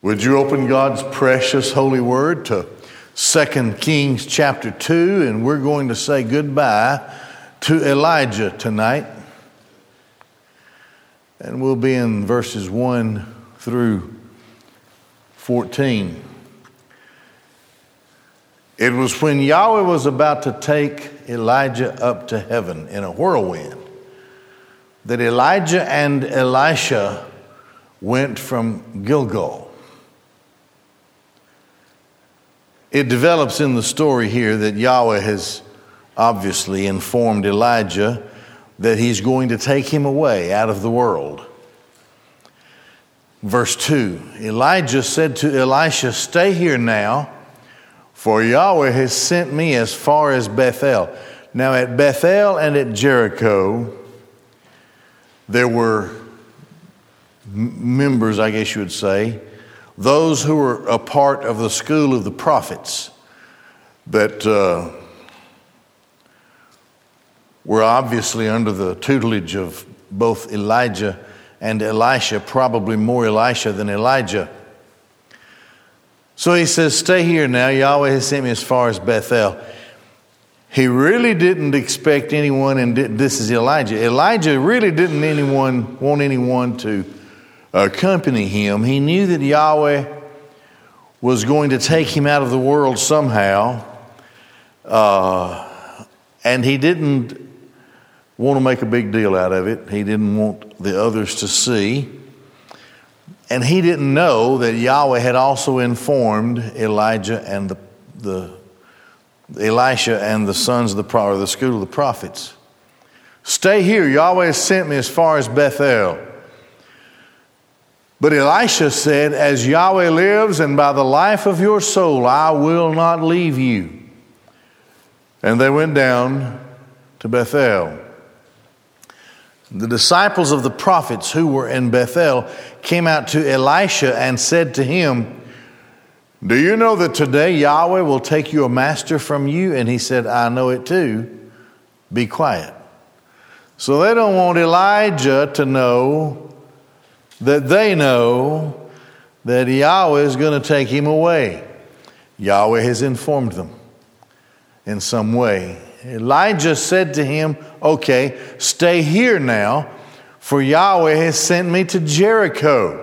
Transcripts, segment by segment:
Would you open God's precious holy word to 2 Kings chapter 2, and we're going to say goodbye to Elijah tonight. And we'll be in verses 1 through 14. It was when Yahweh was about to take Elijah up to heaven in a whirlwind that Elijah and Elisha went from Gilgal. It develops in the story here that Yahweh has obviously informed Elijah that he's going to take him away out of the world. Verse 2, Elijah said to Elisha, "Stay here now, for Yahweh has sent me as far as Bethel." Now at Bethel and at Jericho, there were members, I guess you would say, those who were a part of the school of the prophets that were obviously under the tutelage of both Elijah and Elisha, probably more Elisha than Elijah. So he says, "Stay here now. Yahweh has sent me as far as Bethel." He really didn't expect anyone, and this is Elijah. Elijah really didn't want anyone to accompany him. He knew that Yahweh was going to take him out of the world somehow, and he didn't want to make a big deal out of it. He didn't want the others to see, and he didn't know that Yahweh had also informed Elijah and Elisha and the sons of the school of the prophets. "Stay here. Yahweh has sent me as far as Bethel." But Elisha said, "As Yahweh lives and by the life of your soul, I will not leave you." And they went down to Bethel. The disciples of the prophets who were in Bethel came out to Elisha and said to him, "Do you know that today Yahweh will take your master from you?" And he said, "I know it too. Be quiet." So they don't want Elijah to know that they know that Yahweh is going to take him away. Yahweh has informed them in some way. Elijah said to him, "Okay, stay here now, for Yahweh has sent me to Jericho."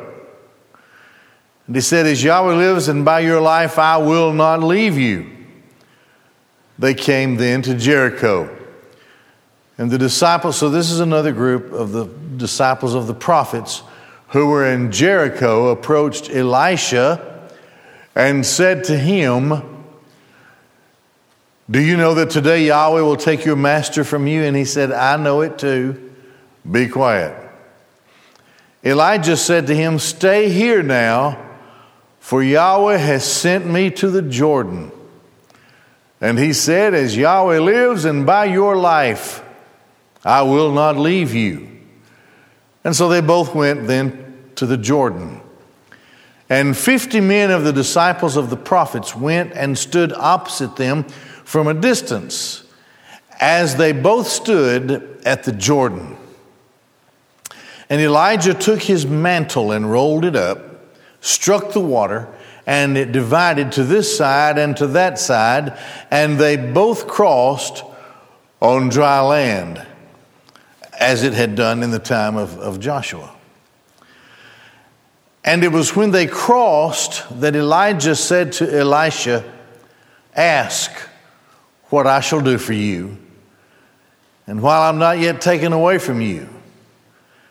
And he said, "As Yahweh lives and by your life, I will not leave you." They came then to Jericho. And the disciples, so this is another group of the disciples of the prophets who were in Jericho, approached Elisha and said to him, "Do you know that today Yahweh will take your master from you?" And he said, "I know it too. Be quiet." Elijah said to him, "Stay here now, for Yahweh has sent me to the Jordan." And he said, "As Yahweh lives and by your life, I will not leave you." And so they both went then to the Jordan. And 50 men of the disciples of the prophets went and stood opposite them from a distance as they both stood at the Jordan. And Elijah took his mantle and rolled it up, struck the water, and it divided to this side and to that side, and they both crossed on dry land, as it had done in the time of Joshua. And it was when they crossed that Elijah said to Elisha, "Ask what I shall do for you, and while I'm not yet taken away from you."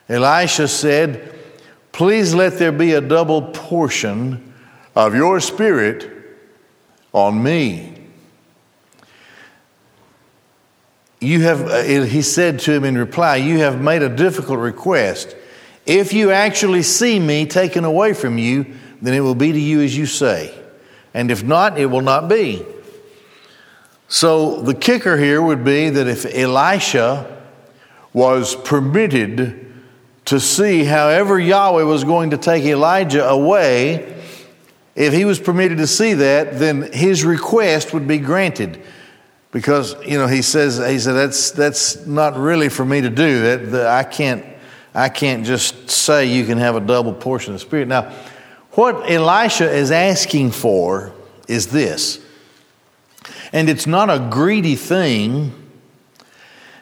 Elisha said, "Please let there be a double portion of your spirit on me." He said to him in reply, "You have made a difficult request. If you actually see me taken away from you, then it will be to you as you say. And if not, it will not be." So the kicker here would be that if Elisha was permitted to see however Yahweh was going to take Elijah away, if he was permitted to see that, then his request would be granted. Because, he said, that's not really for me to do. That I can't just say you can have a double portion of the Spirit. Now, What Elisha is asking for is this. And it's not a greedy thing.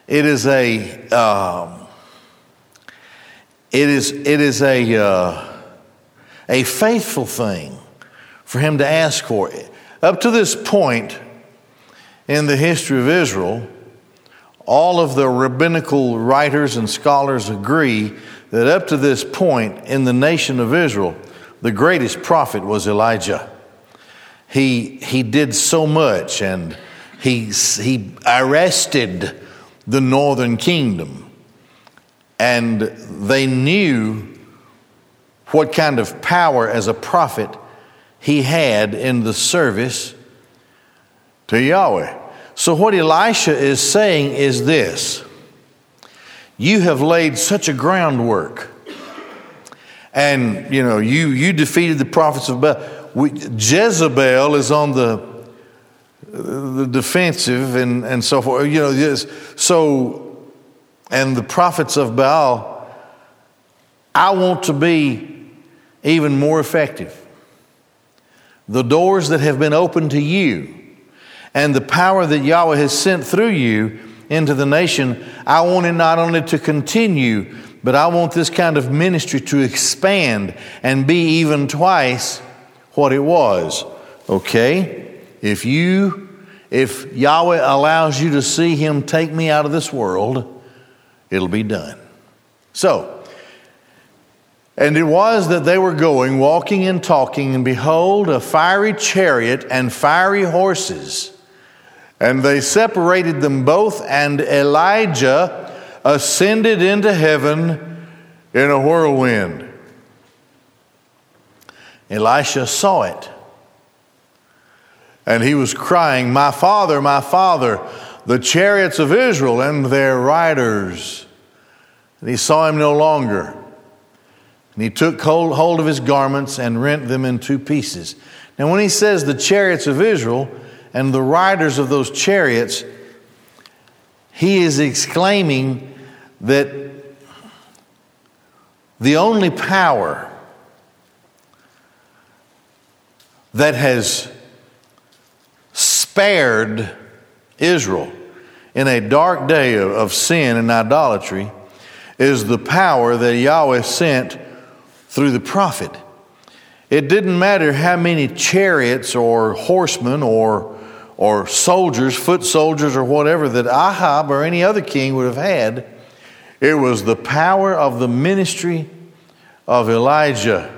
It is a a faithful thing for him to ask for. Up to this point in the history of Israel, all of the rabbinical writers and scholars agree that up to this point in the nation of Israel, the greatest prophet was Elijah. He did so much, and he arrested the northern kingdom. And they knew what kind of power as a prophet he had in the service to Yahweh. So what Elisha is saying is this: you have laid such a groundwork, and you defeated the prophets of Baal. Jezebel is on the defensive and so forth. And the prophets of Baal, I want to be even more effective. The doors that have been opened to you and the power that Yahweh has sent through you into the nation, I want it not only to continue, but I want this kind of ministry to expand and be even twice what it was. Okay? If Yahweh allows you to see him take me out of this world, it'll be done. So, and it was that they were going, walking and talking, and behold, a fiery chariot and fiery horses. And they separated them both, and Elijah ascended into heaven in a whirlwind. Elisha saw it, and he was crying, my father, the chariots of Israel and their riders." And he saw him no longer. And he took hold of his garments and rent them in two pieces. Now when he says the chariots of Israel and the riders of those chariots, he is exclaiming that the only power that has spared Israel in a dark day of sin and idolatry is the power that Yahweh sent through the prophet. It didn't matter how many chariots or horsemen or soldiers, foot soldiers or whatever that Ahab or any other king would have had. It was the power of the ministry of Elijah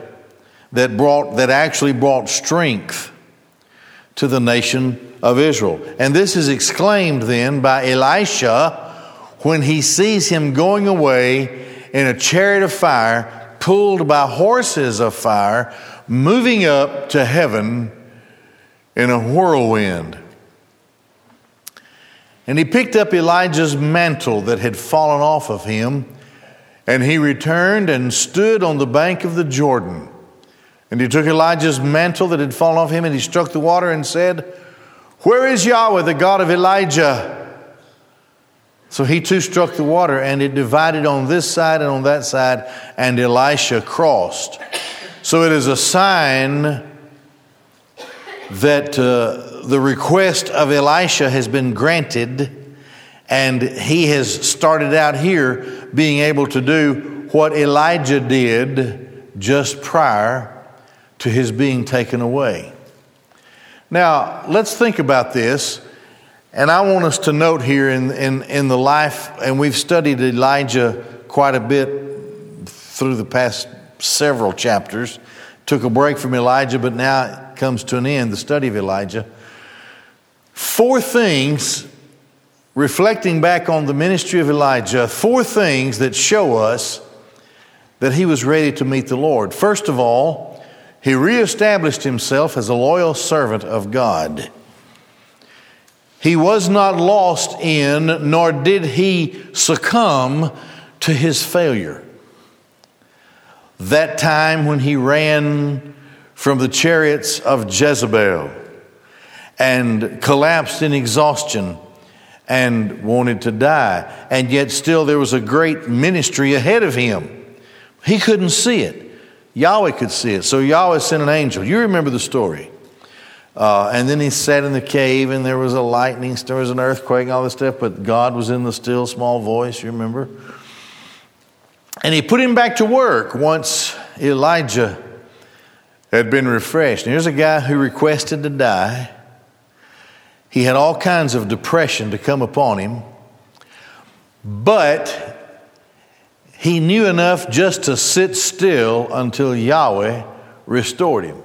that actually brought strength to the nation of Israel. And this is exclaimed then by Elisha when he sees him going away in a chariot of fire, pulled by horses of fire, moving up to heaven in a whirlwind. And he picked up Elijah's mantle that had fallen off of him, and he returned and stood on the bank of the Jordan. And he took Elijah's mantle that had fallen off him, and he struck the water and said, "Where is Yahweh, the God of Elijah?" So he too struck the water, and it divided on this side and on that side, and Elisha crossed. So it is a sign that the request of Elisha has been granted, and he has started out here being able to do what Elijah did just prior to his being taken away. Now, let's think about this. And I want us to note here in the life, and we've studied Elijah quite a bit through the past several chapters. Took a break from Elijah, but now it comes to an end, the study of Elijah. 4 things, reflecting back on the ministry of Elijah, 4 things that show us that he was ready to meet the Lord. First of all, he reestablished himself as a loyal servant of God. He was not lost in, nor did he succumb to his failure. That time when he ran from the chariots of Jezebel and collapsed in exhaustion and wanted to die, and yet still there was a great ministry ahead of him. He couldn't see it. Yahweh could see it. So Yahweh sent an angel. You remember the story. And then he sat in the cave, and there was a lightning, there was an earthquake, and all this stuff, but God was in the still small voice, you remember? And he put him back to work once Elijah had been refreshed. And here's a guy who requested to die. He had all kinds of depression to come upon him, but he knew enough just to sit still until Yahweh restored him.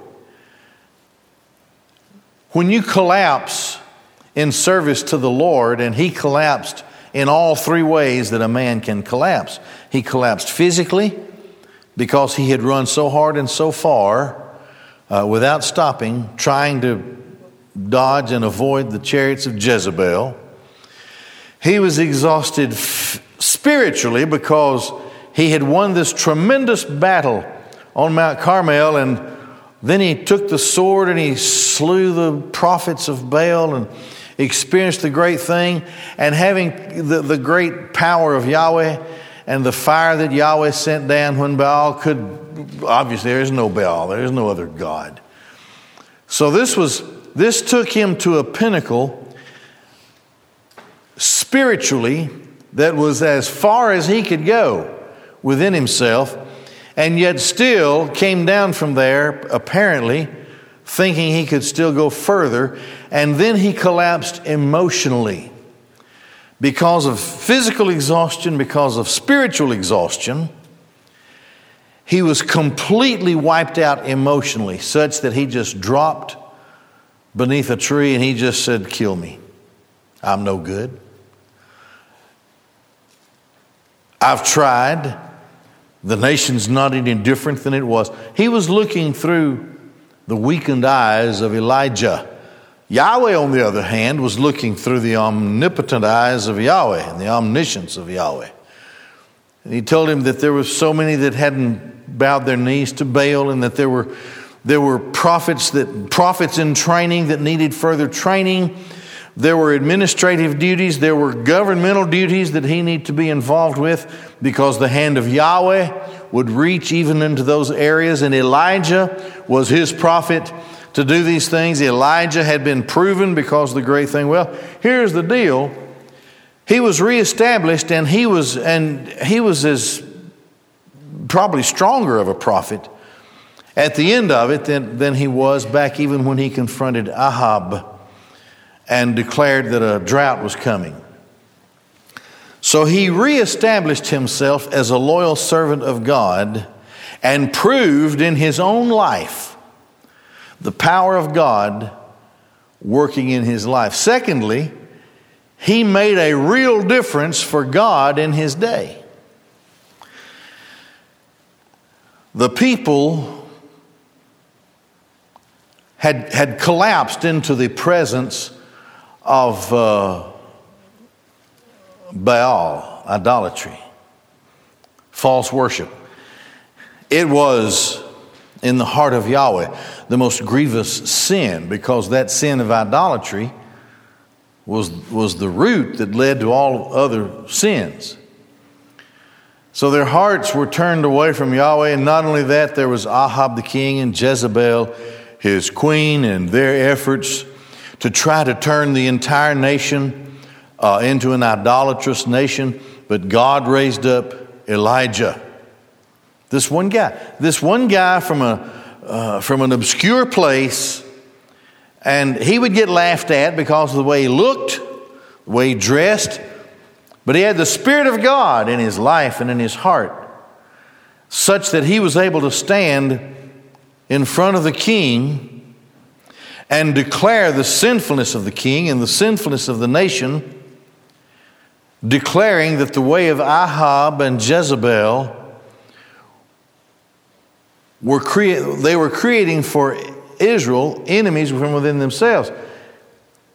When you collapse in service to the Lord, and he collapsed in all three ways that a man can collapse. He collapsed physically because he had run so hard and so far without stopping, trying to dodge and avoid the chariots of Jezebel. He was exhausted spiritually because he had won this tremendous battle on Mount Carmel, and then he took the sword and he slew the prophets of Baal and experienced the great thing. And having the great power of Yahweh and the fire that Yahweh sent down when Baal could, obviously there is no Baal, there is no other God. So this took him to a pinnacle spiritually that was as far as he could go within himself. And yet still came down from there, apparently, thinking he could still go further. And then he collapsed emotionally because of physical exhaustion, because of spiritual exhaustion. He was completely wiped out emotionally, such that he just dropped beneath a tree and he just said, "Kill me. I'm no good. I've tried. The nation's not any different than it was." He was looking through the weakened eyes of Elijah. Yahweh, on the other hand, was looking through the omnipotent eyes of Yahweh and the omniscience of Yahweh. And he told him that there were so many that hadn't bowed their knees to Baal, and that there were prophets in training that needed further training. There were administrative duties. There were governmental duties that he needed to be involved with, because the hand of Yahweh would reach even into those areas. And Elijah was his prophet to do these things. Elijah had been proven because of the great thing. Well, here's the deal. He was reestablished, and he was as probably stronger of a prophet at the end of it than he was back even when he confronted Ahab and declared that a drought was coming. So he reestablished himself as a loyal servant of God and proved in his own life the power of God working in his life. Secondly, he made a real difference for God in his day. The people had collapsed into the presence of Baal, idolatry, false worship. It was in the heart of Yahweh the most grievous sin, because that sin of idolatry was the root that led to all other sins. So their hearts were turned away from Yahweh, and not only that, there was Ahab the king and Jezebel his queen, and their efforts to try to turn the entire nation into an idolatrous nation. But God raised up Elijah. This one guy from an obscure place, and he would get laughed at because of the way he looked, the way he dressed, but he had the Spirit of God in his life and in his heart, such that he was able to stand in front of the king and declare the sinfulness of the king and the sinfulness of the nation, declaring that the way of Ahab and Jezebel were creating for Israel enemies from within themselves.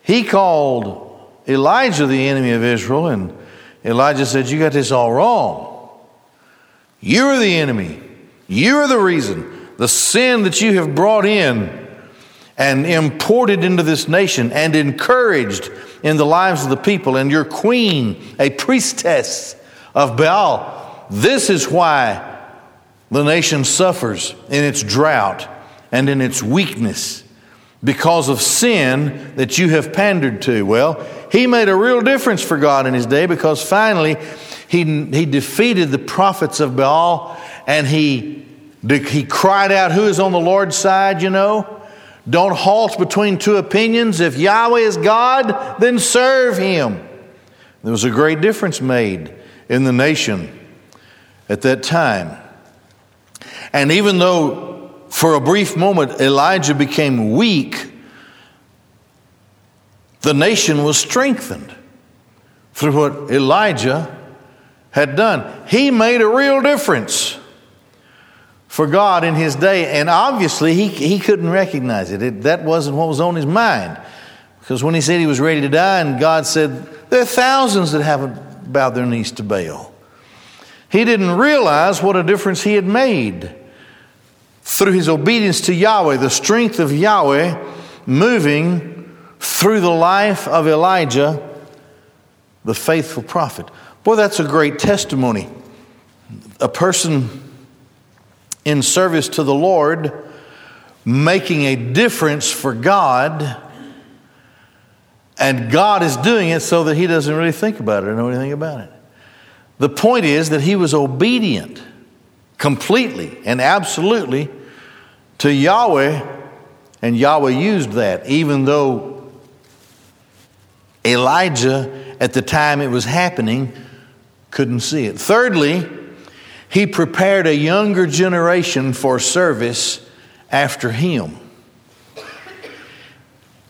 He called Elijah the enemy of Israel, and Elijah said, "You got this all wrong. You are the enemy. You are the reason. The sin that you have brought in and imported into this nation and encouraged in the lives of the people, and your queen, a priestess of Baal. This is why The nation suffers in its drought and in its weakness because of sin that you have pandered to. Well, he made a real difference for God in his day, because finally he defeated the prophets of Baal, and he cried out, who is on the Lord's side, you know? Don't halt between two opinions. If Yahweh is God, then serve him. There was a great difference made in the nation at that time. And even though for a brief moment Elijah became weak, the nation was strengthened through what Elijah had done. He made a real difference for God in his day, and obviously he couldn't recognize it. That wasn't what was on his mind. Because when he said he was ready to die, and God said, there are thousands that haven't bowed their knees to Baal. He didn't realize what a difference he had made through his obedience to Yahweh, the strength of Yahweh moving through the life of Elijah, the faithful prophet. Boy, that's a great testimony. A person in service to the Lord, making a difference for God, and God is doing it so that he doesn't really think about it or know anything about it. The point is that he was obedient completely and absolutely to Yahweh, and Yahweh used that, even though Elijah, at the time it was happening, couldn't see it. Thirdly, he prepared a younger generation for service after him.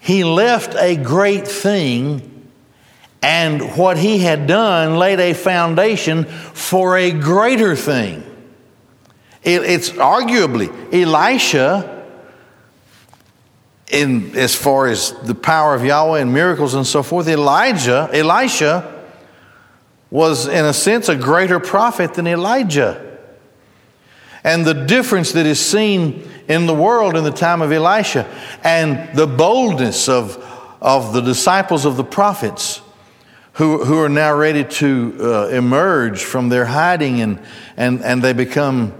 He left a great thing, and what he had done laid a foundation for a greater thing. It's arguably Elisha, in as far as the power of Yahweh and miracles and so forth. Elisha was, in a sense, a greater prophet than Elijah. And the difference that is seen in the world in the time of Elisha, and the boldness of the disciples of the prophets who are now ready to emerge from their hiding, and they become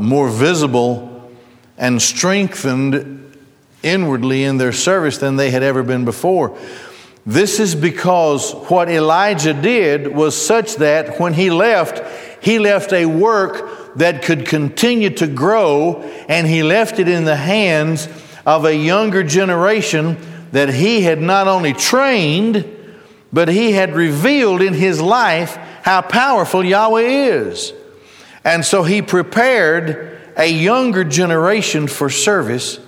more visible and strengthened inwardly in their service than they had ever been before. This is because what Elijah did was such that when he left a work that could continue to grow, and he left it in the hands of a younger generation that he had not only trained, but he had revealed in his life how powerful Yahweh is. And so he prepared a younger generation for service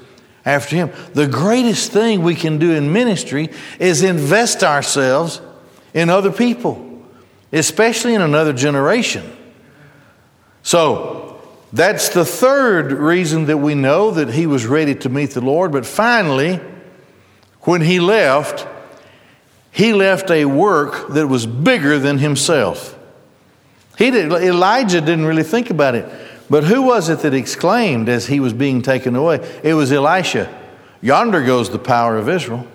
after him. The greatest thing we can do in ministry is invest ourselves in other people, especially in another generation. So that's the third reason that we know that he was ready to meet the Lord. But finally, when he left a work that was bigger than himself. Elijah didn't really think about it. But who was it that exclaimed as he was being taken away? It was Elisha. Yonder goes the power of Israel.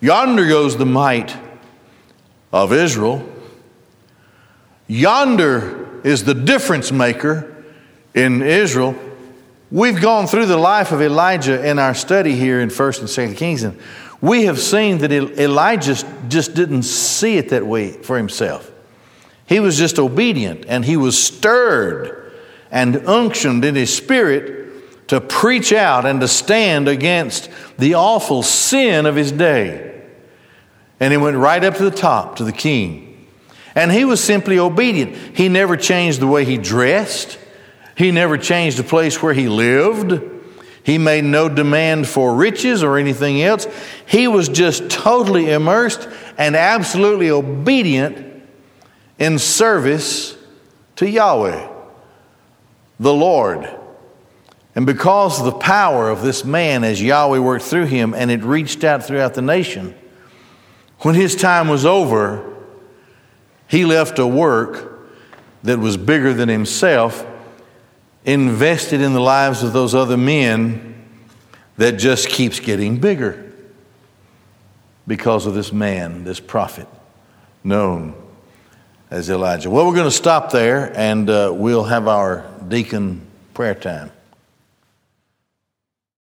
Yonder goes the might of Israel. Yonder is the difference maker in Israel. We've gone through the life of Elijah in our study here in 1 and 2 Kings, and we have seen that Elijah just didn't see it that way for himself. He was just obedient, and he was stirred and unctioned in his spirit to preach out and to stand against the awful sin of his day. And he went right up to the top, to the king. And he was simply obedient. He never changed the way he dressed. He never changed the place where he lived. He made no demand for riches or anything else. He was just totally immersed and absolutely obedient in service to Yahweh, the Lord. And because of the power of this man as Yahweh worked through him, and it reached out throughout the nation, when his time was over, he left a work that was bigger than himself, invested in the lives of those other men that just keeps getting bigger because of this man, this prophet known as Elijah. Well, we're going to stop there, and we'll have our deacon prayer time.